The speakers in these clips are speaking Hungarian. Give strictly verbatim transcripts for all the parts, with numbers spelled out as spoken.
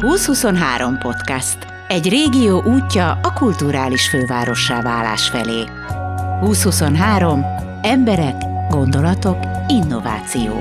húsz huszonhárom podcast. Egy régió útja a kulturális fővárossá válás felé. húsz huszonhárom. Emberek, gondolatok, innováció.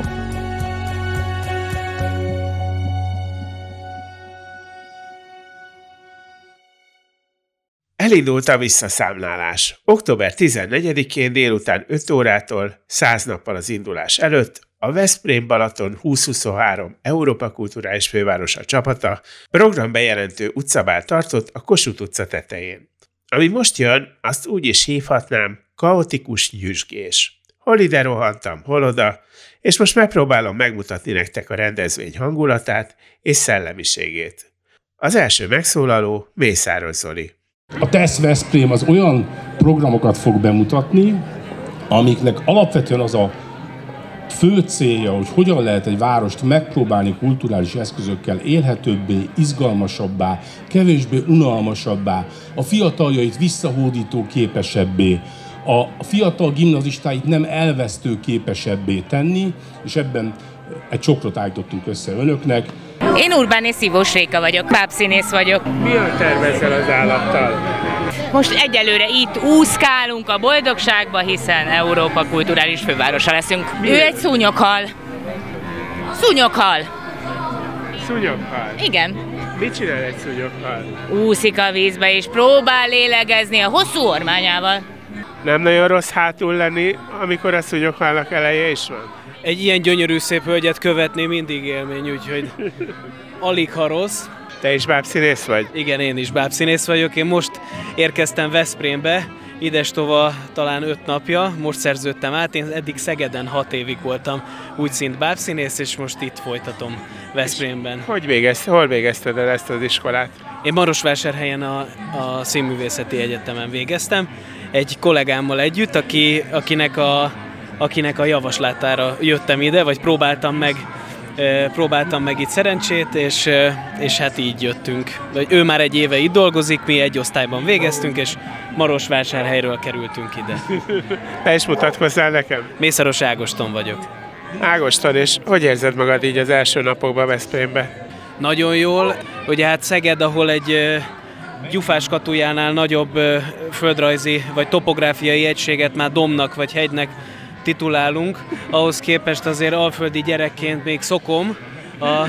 Elindult a visszaszámlálás. október tizennegyedikén délután öt órától, száz nappal az indulás előtt a Veszprém Balaton húsz huszonhárom Európa Kulturális Fővárosa csapata programbejelentő utcabált tartott a Kossuth utca tetején. Ami most jön, azt úgy is hívhatnám, kaotikus nyüzsgés. Hol ide rohantam, hol oda, és most megpróbálom megmutatni nektek a rendezvény hangulatát és szellemiségét. Az első megszólaló Mészáros Zoli. A TESZ Veszprém az olyan programokat fog bemutatni, amiknek alapvetően az a fő célja, hogy hogyan lehet egy várost megpróbálni kulturális eszközökkel élhetőbbé, izgalmasabbá, kevésbé unalmasabbá, a fiataljait visszahódító képesebbé, a fiatal gimnazistáit nem elvesztő képesebbé tenni, és ebben egy csokrot állítottunk össze önöknek. Én Urbáné Szívós Réka vagyok, bábszínész vagyok. Milyen tervezel az állattal? Most egyelőre itt úszkálunk a boldogságba, hiszen Európa kulturális fővárosa leszünk. Milyen? Ő egy szúnyoghal. Szúnyoghal. Szúnyoghal? Igen. Mit csinál egy szúnyoghal? Úszik a vízbe és próbál lélegezni a hosszú ormányával. Nem nagyon rossz hátul lenni, amikor a szúnyoghálnak eleje is van? Egy ilyen gyönyörű szép hölgyet követni mindig élmény, úgyhogy alig ha rossz. Te is bábszínész vagy? Igen, én is bábszínész vagyok. Én most érkeztem Veszprémbe, idestova talán öt napja, most szerződtem át. Én eddig Szegeden hat évig voltam úgy szint bábszínész, és most itt folytatom Veszprémben. És hogy végezted, hol végezted el ezt az iskolát? Én Marosvásárhelyen a, a Színművészeti Egyetemen végeztem, egy kollégámmal együtt, aki, akinek a akinek a javaslátára jöttem ide, vagy próbáltam meg, próbáltam meg itt szerencsét, és, és hát így jöttünk. Ő már egy éve itt dolgozik, mi egy osztályban végeztünk, és Marosvásárhelyről kerültünk ide. Te is mutatkozzál nekem? Mészáros Ágoston vagyok. Ágoston, és hogy érzed magad így az első napokban Veszprémben? Nagyon jól. Ugye hát Szeged, ahol egy gyufáskatujánál nagyobb földrajzi vagy topográfiai egységet már domnak vagy hegynek titulálunk, ahhoz képest azért alföldi gyerekként még szokom a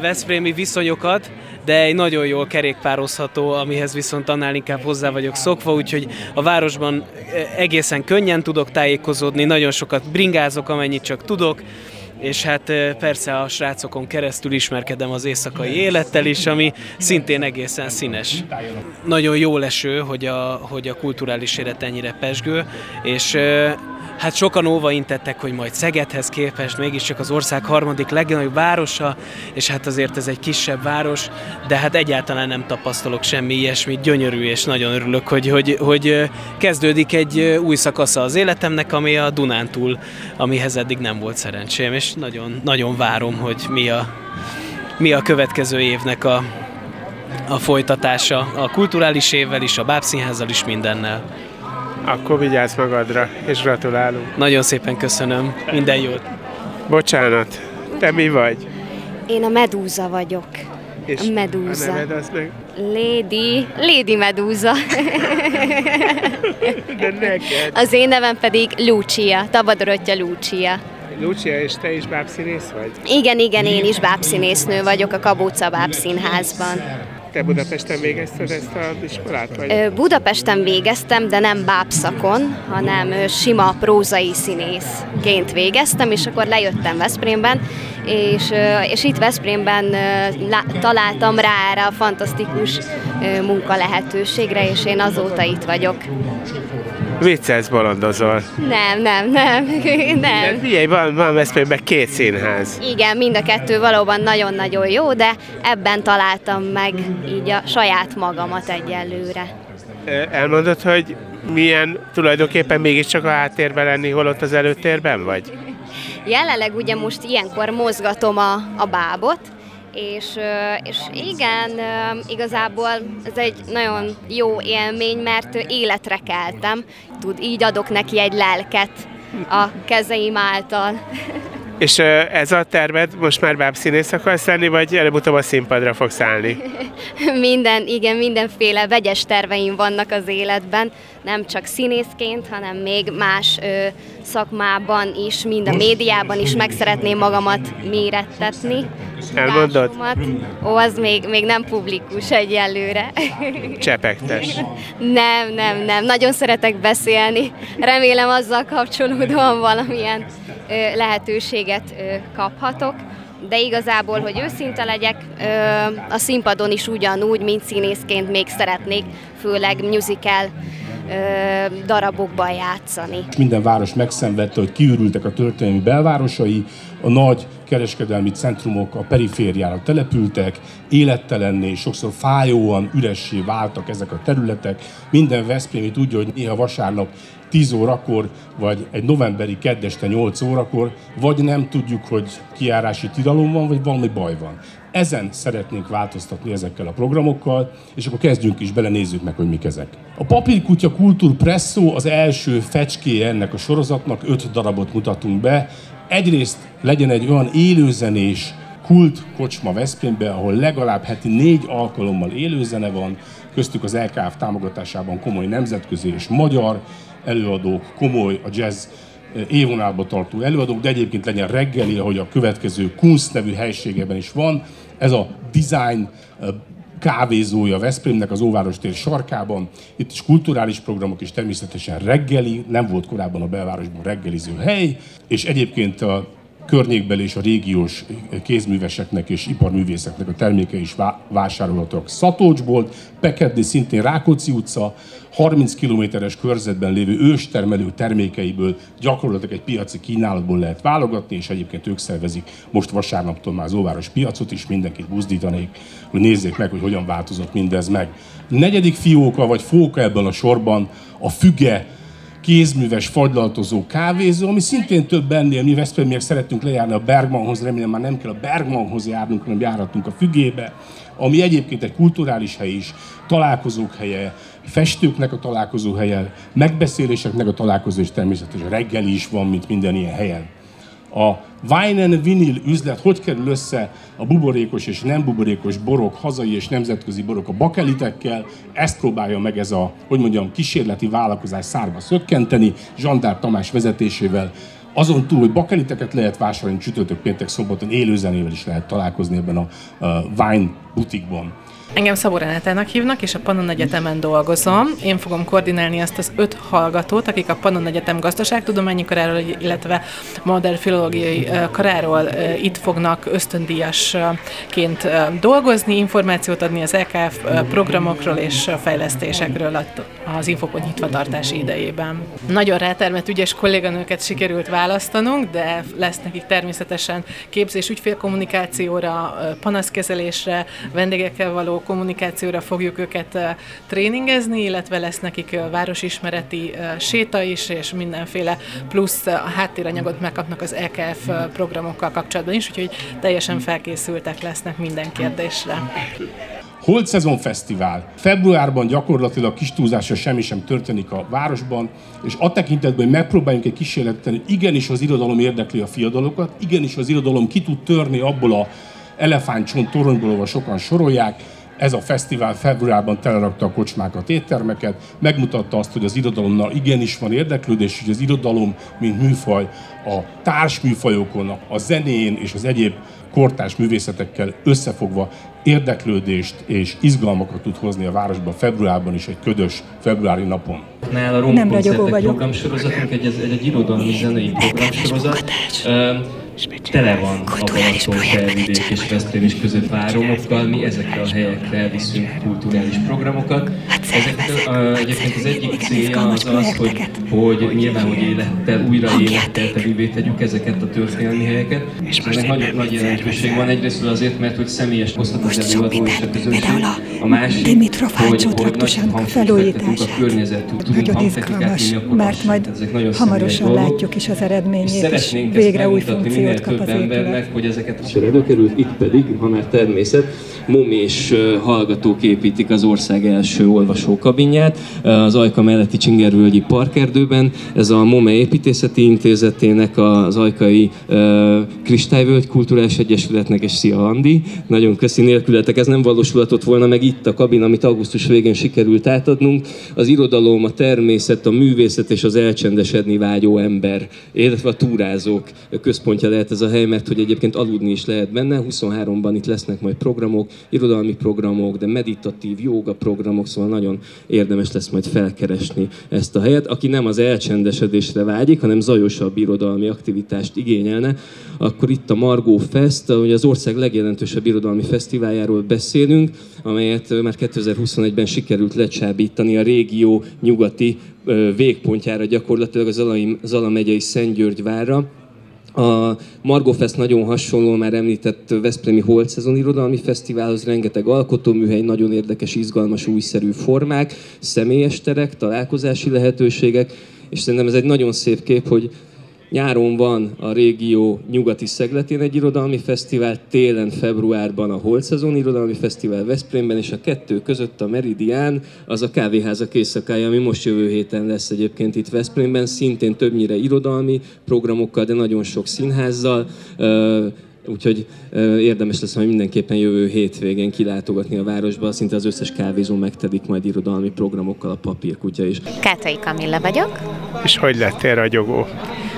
veszprémi viszonyokat, de egy nagyon jól kerékpározható, amihez viszont annál inkább hozzá vagyok szokva, úgyhogy a városban egészen könnyen tudok tájékozódni, nagyon sokat bringázok, amennyit csak tudok, és hát persze a srácokon keresztül ismerkedem az éjszakai élettel is, ami szintén egészen színes. Nagyon jól eső, hogy a, hogy a kulturális élet ennyire pezsgő, és hát sokan óvaintettek, hogy majd Szegedhez képest mégiscsak az ország harmadik legnagyobb városa, és hát azért ez egy kisebb város, de hát egyáltalán nem tapasztalok semmi ilyesmit, gyönyörű, és nagyon örülök, hogy, hogy, hogy kezdődik egy új szakasza az életemnek, ami a Dunántúl, amihez eddig nem volt szerencsém, és nagyon, nagyon várom, hogy mi a, mi a következő évnek a, a folytatása a kulturális évvel is, a bábszínházzal is, mindennel. Akkor vigyázz magadra, és gratulálunk. Nagyon szépen köszönöm, minden jót. Bocsánat, te mi vagy? Én a Medúza vagyok. És a Medúza. A neved az meg? Lady, Lady Medúza. De neked? Az én nevem pedig Lúcia, Taba Dorottya Lúcia. Lúcia, és te is bábszínész vagy? Igen, igen, én is bábszínésznő vagyok a Kabóca Bábszínházban. Te Budapesten végezted ezt az iskolát? Vagy? Budapesten végeztem, de nem bábszakon, hanem sima prózai színészként végeztem, és akkor lejöttem Veszprémben, és, és itt Veszprémben találtam rá erre a fantasztikus munkalehetőségre, és én azóta itt vagyok. Viccelsz, bolondozol? Nem, nem, nem. nem. Figyelj, van, van Veszprémben két színház. Igen, mind a kettő valóban nagyon-nagyon jó, de ebben találtam meg így a saját magamat egyelőre. Elmondod, hogy milyen tulajdonképpen mégiscsak a háttérben lenni, holott az előtérben vagy? Jelenleg ugye most ilyenkor mozgatom a, a bábot, És, és igen, igazából ez egy nagyon jó élmény, mert életre keltem, tud, így adok neki egy lelket a kezeim által. És ez a terved, most már bábszínész akarsz lenni, vagy előbb-utóbb a színpadra fogsz állni? Minden, igen, mindenféle vegyes terveim vannak az életben, nem csak színészként, hanem még más ö, szakmában is, mind a médiában is meg szeretném magamat mérettetni. Elmondod? Ó, az még, még nem publikus egyelőre. Csepegtes. Nem, nem, nem. Nagyon szeretek beszélni. Remélem azzal kapcsolódóan valamilyen ö, lehetőséget ö, kaphatok. De igazából, hogy őszinte legyek, ö, a színpadon is ugyanúgy, mint színészként még szeretnék, főleg musical darabokban játszani. Minden város megszenvedte, hogy kiürültek a történelmi belvárosai, a nagy kereskedelmi centrumok a perifériára települtek, élettelenné, sokszor fájóan üressé váltak ezek a területek. Minden veszprémi tudja, hogy néha vasárnap tíz órakor, vagy egy novemberi kedd este nyolc órakor, vagy nem tudjuk, hogy kijárási tilalom van, vagy valami baj van. Ezen szeretnénk változtatni ezekkel a programokkal, és akkor kezdjünk is bele, nézzük meg, hogy mik ezek. A Papírkutya Kulturpresso az első fecskéje ennek a sorozatnak, öt darabot mutatunk be. Egyrészt legyen egy olyan élőzenés kult kocsma Veszprémbe, ahol legalább heti négy alkalommal élőzene van, köztük az el ká ef támogatásában komoly nemzetközi és magyar előadók, komoly a jazz évvonalba tartó előadók, de egyébként legyen reggeli, ahogy a következő KULSZ nevű helységeben is van. Ez a design kávézója Veszprémnek az Óváros tér sarkában. Itt is kulturális programok, és természetesen reggeli, nem volt korábban a belvárosban reggeliző hely, és egyébként a környékbeli és a régiós kézműveseknek és iparművészeknek a termékei is vásárolhatók. Szatócsbolt, Pekedni, szintén Rákóczi utca, harminc kilométeres körzetben lévő őstermelő termékeiből gyakorlatilag egy piaci kínálatból lehet válogatni, és egyébként ők szervezik most vasárnaptól már az Óváros piacot is, mindenkit buzdítanék, hogy nézzék meg, hogy hogyan változott mindez meg. A negyedik fióka vagy fóka ebben a sorban a Füge kézműves fagylaltozó kávézó, ami szintén több ennél. Mi veszprémiek szeretünk lejárni a Bergmanhoz, remélem már nem kell a Bergmanhoz járnunk, hanem járhatunk a Fügébe, ami egyébként egy kulturális hely is, találkozók helye, festőknek a találkozó helye, megbeszéléseknek a találkozó, és természetesen reggeli is van, mint minden ilyen helyen. A Wine and Vinyl üzlet, hogy kerül össze a buborékos és nem buborékos borok, hazai és nemzetközi borok a bakelitekkel, ezt próbálja meg ez a, hogy mondjam, kísérleti vállalkozás szárba szökkenteni, Zsandár Tamás vezetésével. Azon túl, hogy bakeliteket lehet vásárolni csütörtök, péntek, szombaton, élőzenével is lehet találkozni ebben a Wine butikban. Engem Szabó Renátának hívnak, és a Pannon Egyetemen dolgozom. Én fogom koordinálni azt az öt hallgatót, akik a Pannon Egyetem gazdaságtudományi karáról, illetve modern filológiai karáról itt fognak ösztöndíjasként dolgozni, információt adni az e ká ef programokról és fejlesztésekről az infopont nyitvatartási idejében. Nagyon rátermett ügyes kolléganőket sikerült választanunk, de lesz nekik természetesen képzés ügyfélkommunikációra, panaszkezelésre, vendégekkel való kommunikációra fogjuk őket tréningezni, illetve lesz nekik városismereti séta is, és mindenféle plusz háttéranyagot megkapnak az e ká ef programokkal kapcsolatban is, úgyhogy teljesen felkészültek lesznek minden kérdésre. Holt Szezon Fesztivál. Februárban gyakorlatilag kis túlzással semmi sem történik a városban, és a tekintetben, hogy megpróbáljunk egy kísérletet tenni, hogy igenis az irodalom érdekli a fiatalokat, igenis az irodalom ki tud törni abból a elefántcsont toronyból, ahol sokan sorolják. Ez a fesztivál februárban telerakta a kocsmákat, éttermeket, megmutatta azt, hogy az irodalomnál igenis van érdeklődés, hogy az irodalom, mint műfaj, a társműfajokon, a zenén és az egyéb kortárs művészetekkel összefogva érdeklődést és izgalmakat tud hozni a városban februárban is, egy ködös februári napon. Nál a Róma koncertek programsorozatunk, egy, egy, egy irodalmi zenei programsorozat. Tele van a Balaton, Felvidék és Veszprém és között váromokkal, mi ezekre a helyekre viszünk kulturális programokat. Ezekkel a, egyébként az egyik célja az az, hogy, hogy nyilván, hogy élettel, újra élettel terüvé tegyük ezeket a történelmi helyeket. Ennek nagyon nagy jelentőség van, egyrészt azért, mert hogy személyes hozhat az előadó és a közönség. A másik, hogy Dimitrovhács-Odraktusának felújítását. Nagyon izgalmas, mert majd hamarosan látjuk is az eredményét, és végre új funkciót kap az épület. És előkerült itt pedig, ha már természet, momés hallgatók építik az ország első olvasókabinját, az Ajka melletti Csingervölgyi parkerdőben. Ez a MOME építészeti intézetének, az Ajkai Kristályvölgy Kulturális Egyesületnek, és szia Andi, nagyon köszi, nélkületek ez nem valósulhatott volna meg itt a kabin, amit augusztus végén sikerült átadnunk. Az irodalom, a természet, a művészet és az elcsendesedni vágyó ember, illetve a túrázók központja lehet ez a hely, mert hogy egyébként aludni is lehet benne. huszonháromban itt lesznek majd programok, irodalmi programok, de meditatív, jóga programok, szóval nagyon érdemes lesz majd felkeresni ezt a helyet. Aki nem az elcsendesedésre vágyik, hanem zajosabb irodalmi aktivitást igényelne, akkor itt a Margófest, ugye az ország legjelentősebb irodalmi fesztiváljáról beszélünk, amelyet már kétezer-huszonegyben sikerült lecsábítani a régió nyugati végpontjára, gyakorlatilag a Zala megyei Szentgyörgyvárra. A Margófest nagyon hasonló, már említett veszprémi Holt Szezon irodalmi fesztiválhoz, rengeteg alkotóműhely, nagyon érdekes, izgalmas, újszerű formák, személyes terek, találkozási lehetőségek, és szerintem ez egy nagyon szép kép, hogy nyáron van a régió nyugati szegletén egy irodalmi fesztivál, télen, februárban a Holt Szezon irodalmi fesztivál Veszprémben, és a kettő között a Meridián, az a kávéházak éjszakája, ami most jövő héten lesz egyébként itt Veszprémben, szintén többnyire irodalmi programokkal, de nagyon sok színházzal. Úgyhogy érdemes lesz majd mindenképpen jövő hétvégén kilátogatni a városba, szinte az összes kávézó megtedik majd irodalmi programokkal, a Papírkutya is. Kátai Kamilla vagyok. És hogy lettél ragyogó?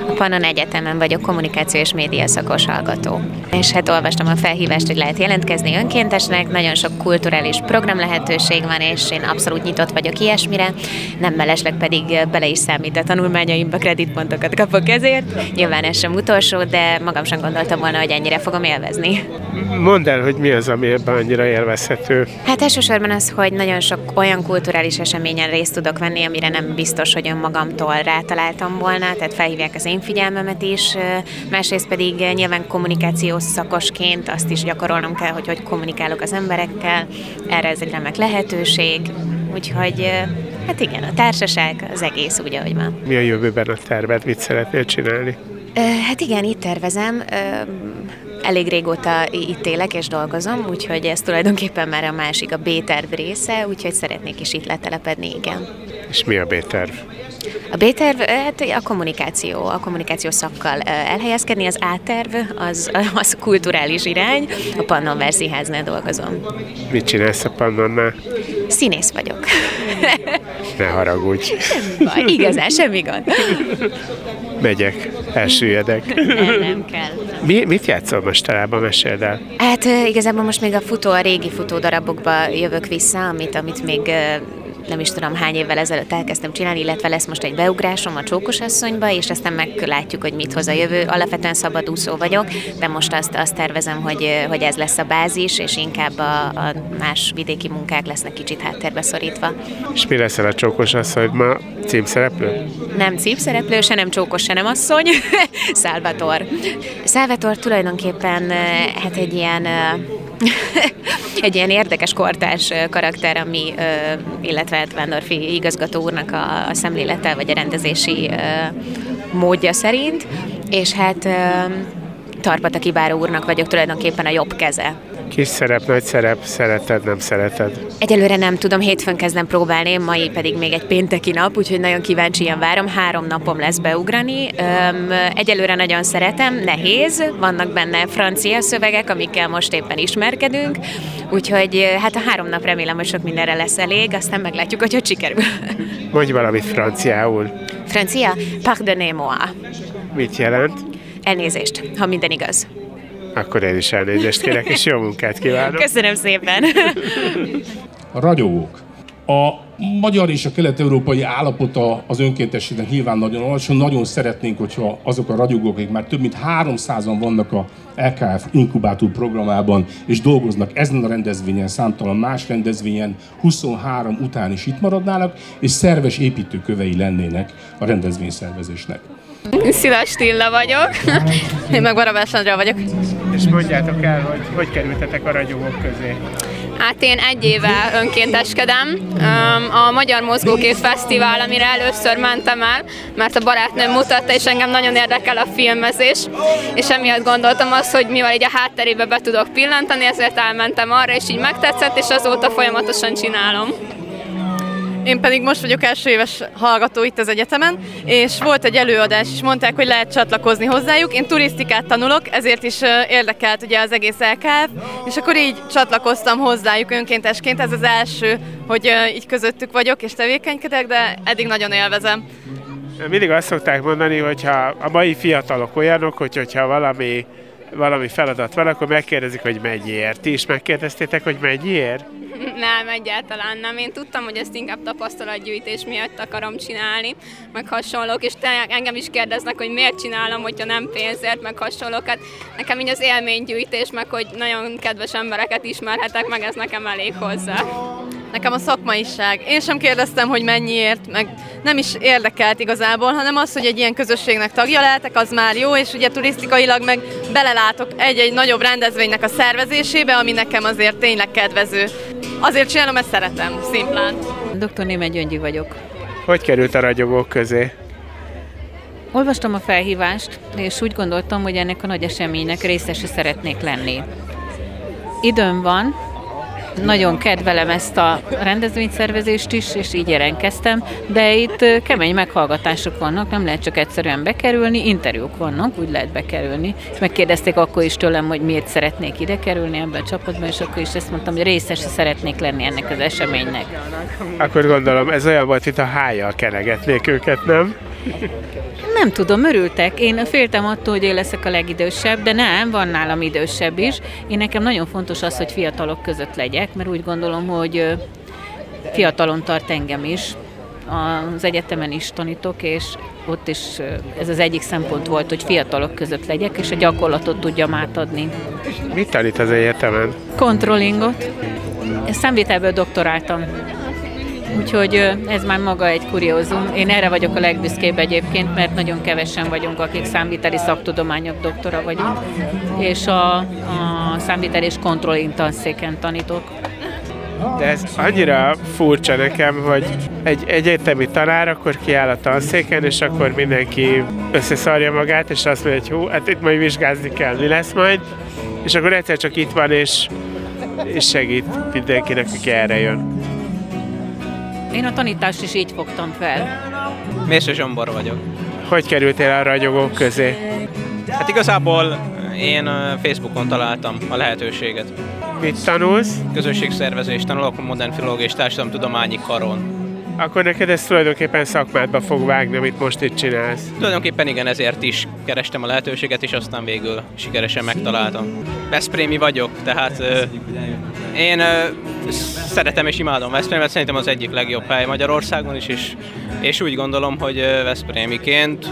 A Pannon Egyetemen vagyok, kommunikáció és média szakos hallgató. És hát olvastam a felhívást, hogy lehet jelentkezni önkéntesnek, nagyon sok kulturális program lehetőség van, és én abszolút nyitott vagyok ilyesmire, nem mellesleg pedig bele is számít a tanulmányaimba, kreditpontokat kapok ezért. Nyilván ez sem utolsó, de magam sem gondoltam volna, hogy ennyire fogom élvezni. Mondd el, hogy mi az, ami ebben annyira élvezhető? Hát elsősorban az, hogy nagyon sok olyan kulturális eseményen részt tudok venni, amire nem biztos, hogy önmagamtól rátaláltam volna, tehát felhívják az én figyelmemet is, másrészt pedig nyilván kommunikációs szakosként azt is gyakorolnom kell, hogy hogy kommunikálok az emberekkel, erre ez egy remek lehetőség, úgyhogy hát igen, a társaság az egész úgy, ahogy van. Mi a jövőben a terved, mit szeretnél csinálni? Hát igen, itt tervezem. Elég régóta itt élek és dolgozom, úgyhogy ez tulajdonképpen már a másik, a B-terv része, úgyhogy szeretnék is itt letelepedni, igen. És mi a B-terv? A B-terv, hát a kommunikáció, a kommunikáció szakkal elhelyezkedni, az A-terv, az, az kulturális irány, a Pannon Várszínháznál dolgozom. Mit csinálsz a Pannonnál? Színész vagyok. Ne haragudj. Nem baj, igazán, semmi gond. Megyek, elsüllyedek. Nem, nem kell. Mi, mit játszol mostanában? Meséld el. Hát igazából most még a futó, a régi futódarabokba jövök vissza, amit, amit még... nem is tudom hány évvel ezelőtt elkezdtem csinálni, illetve lesz most egy beugrásom a Csókosasszonyba, és aztán meglátjuk, hogy mit hoz a jövő. Alapvetően szabadúszó vagyok, de most azt, azt tervezem, hogy, hogy ez lesz a bázis, és inkább a, a más vidéki munkák lesznek kicsit háttérbe szorítva. És mi leszel a Csókosasszonyban? Címszereplő? Nem címszereplő, se nem csókos, se nem asszony. Salvatore. Salvatore tulajdonképpen hát egy ilyen... egy ilyen érdekes kortárs karakter, ami, illetve Vándorfi igazgató úrnak a szemlélete, vagy a rendezési módja szerint, és hát Tarpata Kibáró úrnak vagyok tulajdonképpen a jobb keze. Kis szerep, nagy szerep, szereted, nem szereted? Egyelőre nem tudom, hétfőn kezdem próbálni, mai pedig még egy pénteki nap, úgyhogy nagyon kíváncsian várom, három napom lesz beugrani. Egyelőre nagyon szeretem, nehéz, vannak benne francia szövegek, amikkel most éppen ismerkedünk, úgyhogy hát a három nap remélem, hogy sok mindenre lesz elég, aztán meglátjuk, hogy hogy sikerül. Mondj valamit franciául. Francia? Pardonnez-moi. Mit jelent? Elnézést, ha minden igaz. Akkor én is elnézést kérek, és jó munkát kívánok. Köszönöm szépen. A ragyogók. A magyar és a kelet-európai állapota az önkéntességnek nyilván nagyon alacsony. Nagyon szeretnénk, hogyha azok a ragyogók, akik már több mint háromszázan vannak a e ká ef inkubátor programában, és dolgoznak ezen a rendezvényen, számtalan más rendezvényen, huszonhárom után is itt maradnának, és szerves építőkövei lennének a rendezvényszervezésnek. Szila Stilla vagyok, én meg Barabás Andrea vagyok. És mondjátok el, hogy hogy kerültetek a ragyogók közé? Hát én egy éve önkénteskedem a Magyar Mozgókép Fesztivál, amire először mentem el, mert a barátnőm mutatta, és engem nagyon érdekel a filmezés, és emiatt gondoltam azt, hogy mivel így a hátterébe be tudok pillantani, ezért elmentem arra, és így megtetszett, és azóta folyamatosan csinálom. Én pedig most vagyok első éves hallgató itt az egyetemen, és volt egy előadás, és mondták, hogy lehet csatlakozni hozzájuk. Én turisztikát tanulok, ezért is érdekelt ugye az egész e ká ef, és akkor így csatlakoztam hozzájuk önkéntesként. Ez az első, hogy így közöttük vagyok és tevékenykedek, de eddig nagyon élvezem. Mindig azt szokták mondani, hogyha a mai fiatalok olyanok, hogy hogyha valami, valami feladat van, akkor megkérdezik, hogy mennyiért. Ti is megkérdeztétek, hogy mennyiért? Nem, egyáltalán nem. Én tudtam, hogy ezt inkább tapasztalatgyűjtés miatt akarom csinálni, meg hasonlók, és engem is kérdeznek, hogy miért csinálom, hogyha nem pénzért, meg hasonlók. Hát nekem így az élménygyűjtés, meg hogy nagyon kedves embereket ismerhetek, meg ez nekem elég hozzá. Nekem a szakmaiság. Én sem kérdeztem, hogy mennyiért, meg nem is érdekelt igazából, hanem az, hogy egy ilyen közösségnek tagja lehetek, az már jó, és ugye turisztikailag meg belelátok egy-egy nagyobb rendezvénynek a szervezésébe, ami nekem azért tényleg kedvező. Azért csinálom, ezt szeretem, szimplán. doktor Németh Gyöngyi vagyok. Hogy került a ragyogók közé? Olvastam a felhívást, és úgy gondoltam, hogy ennek a nagy eseménynek részese szeretnék lenni. Időm van, nagyon kedvelem ezt a rendezvényszervezést is, és így jelentkeztem, de itt kemény meghallgatások vannak, nem lehet csak egyszerűen bekerülni, interjúk vannak, úgy lehet bekerülni. És megkérdezték akkor is tőlem, hogy miért szeretnék ide kerülni ebbe a csapatba, és akkor is ezt mondtam, hogy részese szeretnék lenni ennek az eseménynek. Akkor gondolom, ez olyan volt, itt a hájjal kenegetnék őket, nem? Nem tudom, örültek. Én féltem attól, hogy én leszek a legidősebb, de nem, van nálam idősebb is. Én nekem nagyon fontos az, hogy fiatalok között legyek, mert úgy gondolom, hogy fiatalon tart engem is. Az egyetemen is tanítok, és ott is ez az egyik szempont volt, hogy fiatalok között legyek, és a gyakorlatot tudjam átadni. Mit tanít az egyetemen? Controllingot. Számvitelből doktoráltam. Úgyhogy ez már maga egy kuriózum. Én erre vagyok a legbüszkébb egyébként, mert nagyon kevesen vagyunk, akik számviteli szaktudományok doktora vagyunk, és a, a számviteli és kontrolling tanszéken tanítok. De ez annyira furcsa nekem, hogy egy egyetemi tanár akkor kiáll a tanszéken, és akkor mindenki összeszarja magát, és azt mondja, hogy hú, hát itt majd vizsgázni kell, mi lesz majd, és akkor egyszer csak itt van, és, és segít mindenkinek, aki erre jön. Én a tanítást is így fogtam fel. Mérső Zsombor vagyok. Hogy kerültél a ragyogók közé? Hát igazából én Facebookon találtam a lehetőséget. Mit tanulsz? Közösségszervezést tanulok, modern filológia és társadalomtudományi karon. Akkor neked ez tulajdonképpen szakmádba fog vágni, amit most itt csinálsz? Tulajdonképpen igen, ezért is kerestem a lehetőséget, és aztán végül sikeresen megtaláltam. Veszprémi vagyok, tehát ö, én ö, szeretem és imádom Veszprémet, szerintem az egyik legjobb hely Magyarországon is, és, és úgy gondolom, hogy veszprémiként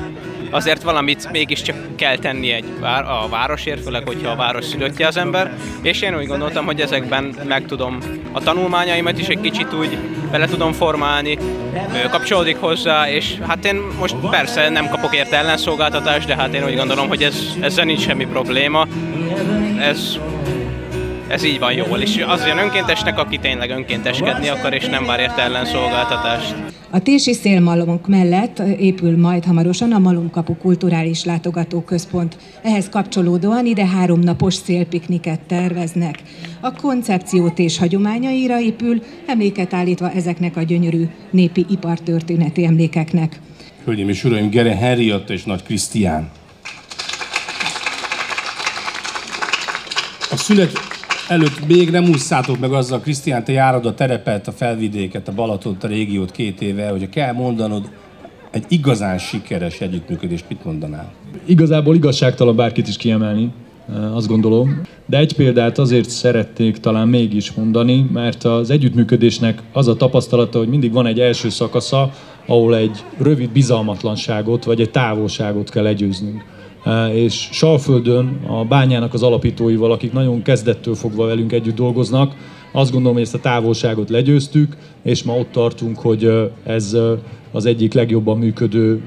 azért valamit mégiscsak kell tenni egy vár, a városért, főleg, hogyha a város szülöttje az ember, és én úgy gondoltam, hogy ezekben meg tudom a tanulmányaimat is egy kicsit úgy bele tudom formálni, kapcsolódik hozzá, és hát én most persze nem kapok érte ellenszolgáltatást, de hát én úgy gondolom, hogy ez, ezzel nincs semmi probléma. Ez, ez így van jól, és az ilyen önkéntesnek, aki tényleg önkénteskedni akar, és nem vár érte ellenszolgáltatást. A Tési Szélmalomok mellett épül majd hamarosan a Malomkapu Kulturális Látogatóközpont. Ehhez kapcsolódóan ide háromnapos szélpikniket terveznek. A koncepciót és hagyományaira épül, emléket állítva ezeknek a gyönyörű népi ipartörténeti emlékeknek. Hölgyeim és uraim, Gere Henrietta és Nagy Krisztián. A szület előtt még nem ússzátok meg azzal, Krisztián, te járod a terepet, a felvidéket, a Balatont, a régiót két éve, hogyha kell mondanod egy igazán sikeres együttműködést, mit mondanál? Igazából igazságtalan bárkit is kiemelni, azt gondolom. De egy példát azért szerették talán mégis mondani, mert az együttműködésnek az a tapasztalata, hogy mindig van egy első szakasza, ahol egy rövid bizalmatlanságot vagy egy távolságot kell legyőznünk. És Salföldön a bányának az alapítóival, akik nagyon kezdettől fogva velünk együtt dolgoznak, azt gondolom, hogy ezt a távolságot legyőztük, és ma ott tartunk, hogy ez az egyik legjobban működő,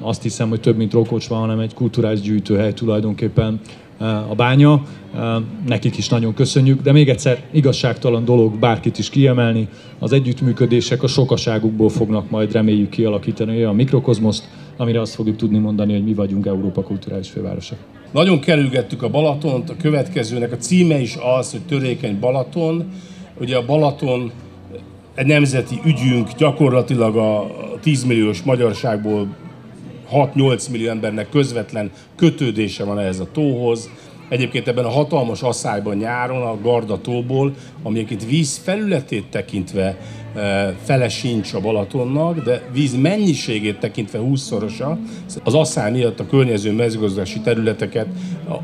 azt hiszem, hogy több mint rokocsva, hanem egy kulturális gyűjtőhely tulajdonképpen a bánya, nekik is nagyon köszönjük, de még egyszer igazságtalan dolog bárkit is kiemelni, az együttműködések a sokaságukból fognak majd reméljük kialakítani olyan mikrokozmoszt, amire azt fogjuk tudni mondani, hogy mi vagyunk Európa Kulturális Fővárosa. Nagyon kerülgettük a Balatont, a következőnek a címe is az, hogy Törékeny Balaton. Ugye a Balaton egy nemzeti ügyünk, gyakorlatilag a tíz milliós magyarságból hat-nyolc millió embernek közvetlen kötődése van ehhez a tóhoz. Egyébként ebben a hatalmas asszályban nyáron a Garda-tóból, ami egyébként víz felületét tekintve fele sincs a Balatonnak, de víz mennyiségét tekintve húszszorosa. Az asszály miatt a környező mezőgazdasági területeket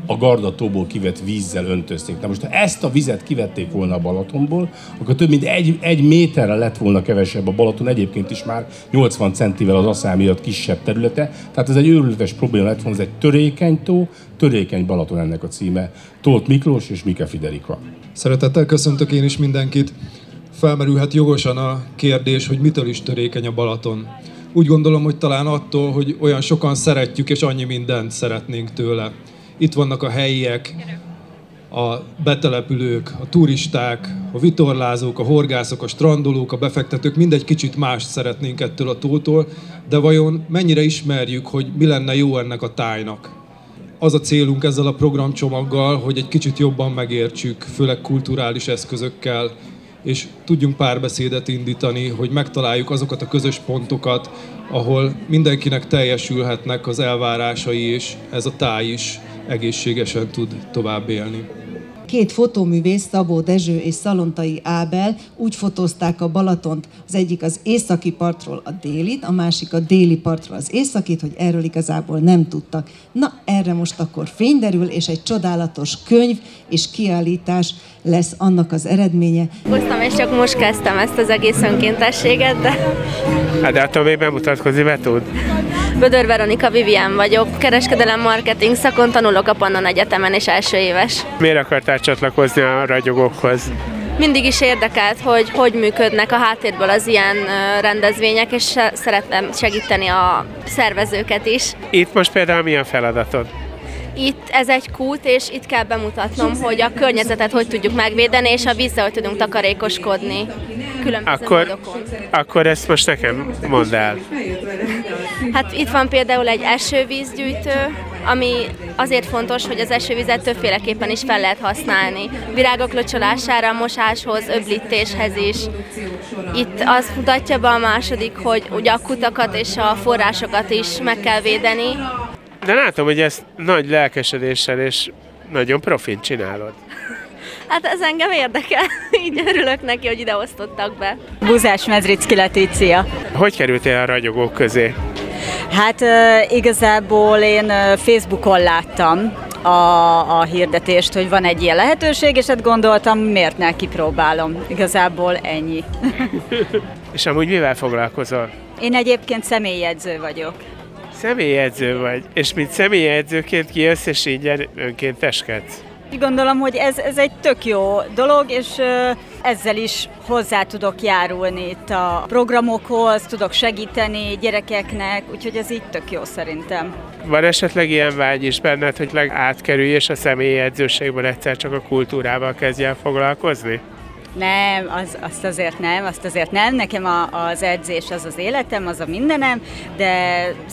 a Garda-tóból kivett vízzel öntözték. Na most, ha ezt a vizet kivették volna a Balatonból, akkor több mint egy, egy méterre lett volna kevesebb a Balaton, egyébként is már nyolcvan centivel az asszály miatt kisebb területe. Tehát ez egy őrületes probléma lett volna, ez egy törékeny tó, Törékeny Balaton ennek a címe. Tóth Miklós és Mike Friderika. Szeretettel köszöntök én is mindenkit. Felmerülhet jogosan a kérdés, hogy mitől is törékeny a Balaton. Úgy gondolom, hogy talán attól, hogy olyan sokan szeretjük, és annyi mindent szeretnénk tőle. Itt vannak a helyiek, a betelepülők, a turisták, a vitorlázók, a horgászok, a strandolók, a befektetők, mindegy kicsit mást szeretnénk ettől a tótól, de vajon mennyire ismerjük, hogy mi lenne jó ennek a tájnak? Az a célunk ezzel a programcsomaggal, hogy egy kicsit jobban megértsük, főleg kulturális eszközökkel, és tudjunk párbeszédet indítani, hogy megtaláljuk azokat a közös pontokat, ahol mindenkinek teljesülhetnek az elvárásai, és ez a táj is egészségesen tud tovább élni. Két fotóművész, Szabó Dezső és Szalontai Ábel úgy fotózták a Balatont, az egyik az északi partról a délit, a másik a déli partról az északit, hogy erről igazából nem tudtak. Na, erre most akkor fény derül, és egy csodálatos könyv és kiállítás lesz annak az eredménye. Hoztam, és csak most kezdtem ezt az egész önkéntességet, de... Hát, de attól még bemutatkozni be tud. Bödör Veronika Vivian vagyok, kereskedelem marketing szakon tanulok a Pannon Egyetemen, és első éves. Miért akartál csatlakozni a ragyogókhoz? Mindig is érdekelt, hogy hogy működnek a háttérből az ilyen rendezvények, és szeretném segíteni a szervezőket is. Itt most például milyen feladatod? Itt ez egy kút, és itt kell bemutatnom, hogy a környezetet hogy tudjuk megvédeni, és a vízzel hogy tudunk takarékoskodni különböző akkor, módokon. Akkor ezt most nekem mondd el. Hát itt van például egy esővízgyűjtő, ami azért fontos, hogy az esővizet többféleképpen is fel lehet használni. Virágok locsolására, mosáshoz, öblítéshez is. Itt azt mutatja be a második, hogy ugye a kutakat és a forrásokat is meg kell védeni. De látom, hogy ezt nagy lelkesedéssel és nagyon profin csinálod. Hát ez engem érdekel, így örülök neki, hogy ide osztottak be. Buzás Mezricki Letícia. Hogy kerültél a ragyogók közé? Hát igazából én Facebookon láttam a, a hirdetést, hogy van egy ilyen lehetőség, és hát gondoltam, miért ne, kipróbálom. Igazából ennyi. És amúgy mivel foglalkozol? Én egyébként személyedző vagyok. Személyedző vagy, és mint személyedzőként kijössz, és ingyen önkénteskedsz. Gondolom, hogy ez, ez egy tök jó dolog, és ezzel is hozzá tudok járulni itt a programokhoz, tudok segíteni gyerekeknek, úgyhogy ez így tök jó szerintem. Van esetleg ilyen vágy is benned, hogy átkerülj, és a személyi edzőségből egyszer csak a kultúrával kezdj el foglalkozni? Nem, az, azt azért nem, azt azért nem. Nekem a, az edzés az az életem, az a mindenem, de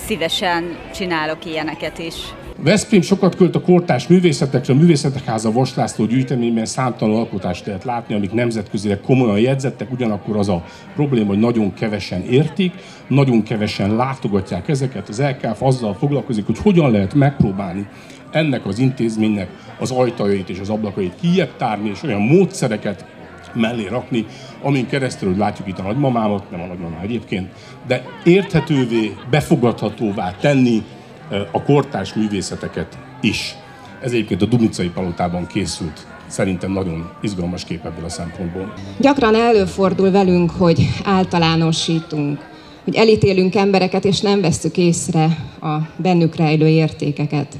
szívesen csinálok ilyeneket is. Veszprém sokat költ a kortárs művészetekre, a Művészetek Háza Vas László gyűjteményben számtalan alkotást lehet látni, amik nemzetközileg komolyan jegyzettek, ugyanakkor az a probléma, hogy nagyon kevesen értik, nagyon kevesen látogatják ezeket. Az é ká ef azzal foglalkozik, hogy hogyan lehet megpróbálni ennek az intézménynek az ajtajait és az ablakait kijebb tárni, és olyan módszereket mellé rakni, amin keresztül látjuk itt a nagymamámat, nem a nagymamá egyébként, de érthetővé, befogadhatóvá tenni a kortárs művészeteket is. Ez egyébként a Dumnicai palotában készült. Szerintem nagyon izgalmas kép ebből a szempontból. Gyakran előfordul velünk, hogy általánosítunk, hogy elítélünk embereket, és nem vesszük észre a bennük rejlő értékeket.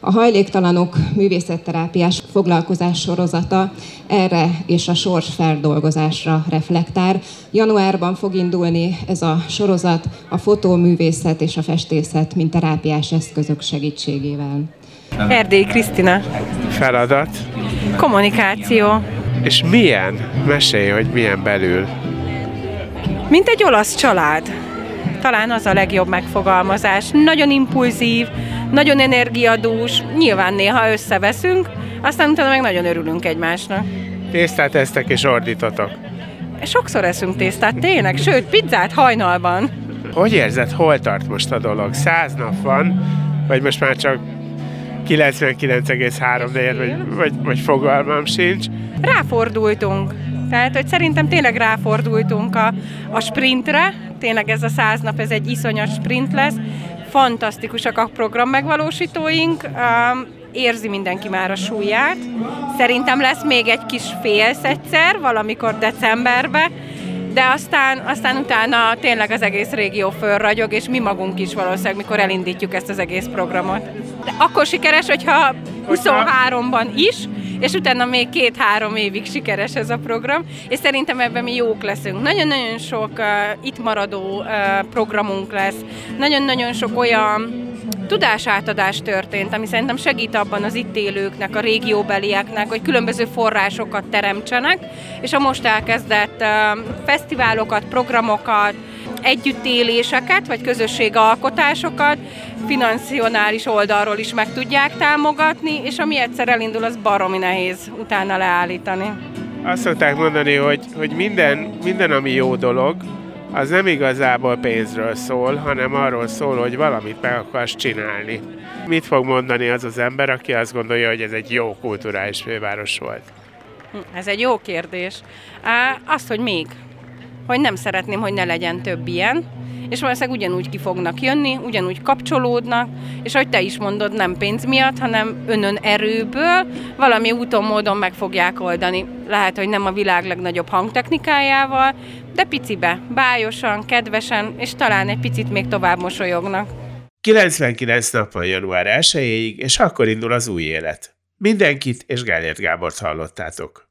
A Hajléktalanok művészetterápiás foglalkozás sorozata erre és a sorsfeldolgozásra reflektál. Januárban fog indulni ez a sorozat a fotóművészet és a festészet mint terápiás eszközök segítségével. Erdély Krisztina. Feladat. Kommunikáció. És milyen? Mesélj, hogy milyen belül. Mint egy olasz család. Talán az a legjobb megfogalmazás. Nagyon impulzív, nagyon energiadús, nyilván néha összeveszünk, aztán utána meg nagyon örülünk egymásnak. Tésztát eztek és ordítotok. Sokszor eszünk tésztát, tényleg, sőt, pizzát hajnalban. Hogy érzed, hol tart most a dolog? Száz nap van, vagy most már csak kilencvenkilenc egész három vagy, vagy, vagy fogalmam sincs? Ráfordultunk. Tehát, hogy szerintem tényleg ráfordultunk a, a sprintre, tényleg ez a száz nap, ez egy iszonyos sprint lesz. Fantasztikusak a program megvalósítóink, um, érzi mindenki már a súlyát. Szerintem lesz még egy kis félsz egyszer, valamikor decemberben, de aztán, aztán utána tényleg az egész régió fölragyog, és mi magunk is valószínűleg, mikor elindítjuk ezt az egész programot. De akkor sikeres, hogyha huszonháromban is, és utána még két-három évig sikeres ez a program, és szerintem ebben mi jók leszünk. Nagyon-nagyon sok uh, itt maradó uh, programunk lesz, nagyon-nagyon sok olyan tudásátadás történt, ami szerintem segít abban az itt élőknek, a régióbelieknek, hogy különböző forrásokat teremtsenek, és a most elkezdett uh, fesztiválokat, programokat, együttéléseket, vagy közösségalkotásokat finanszionális oldalról is meg tudják támogatni, és ami egyszer elindul, az baromi nehéz utána leállítani. Azt szokták mondani, hogy, hogy minden, minden, ami jó dolog, az nem igazából pénzről szól, hanem arról szól, hogy valamit meg akarsz csinálni. Mit fog mondani az az ember, aki azt gondolja, hogy ez egy jó kulturális főváros volt? Ez egy jó kérdés. Azt, hogy még. Hogy nem szeretném, hogy ne legyen több ilyen, és valószínűleg ugyanúgy ki fognak jönni, ugyanúgy kapcsolódnak, és ahogy te is mondod, nem pénz miatt, hanem önön erőből valami úton, módon meg fogják oldani. Lehet, hogy nem a világ legnagyobb hangtechnikájával, de picibe, bájosan, kedvesen, és talán egy picit még tovább mosolyognak. kilencvenkilenc nap van január elsejéig, és akkor indul az új élet. Mindenkit és Gellért Gábort hallottátok.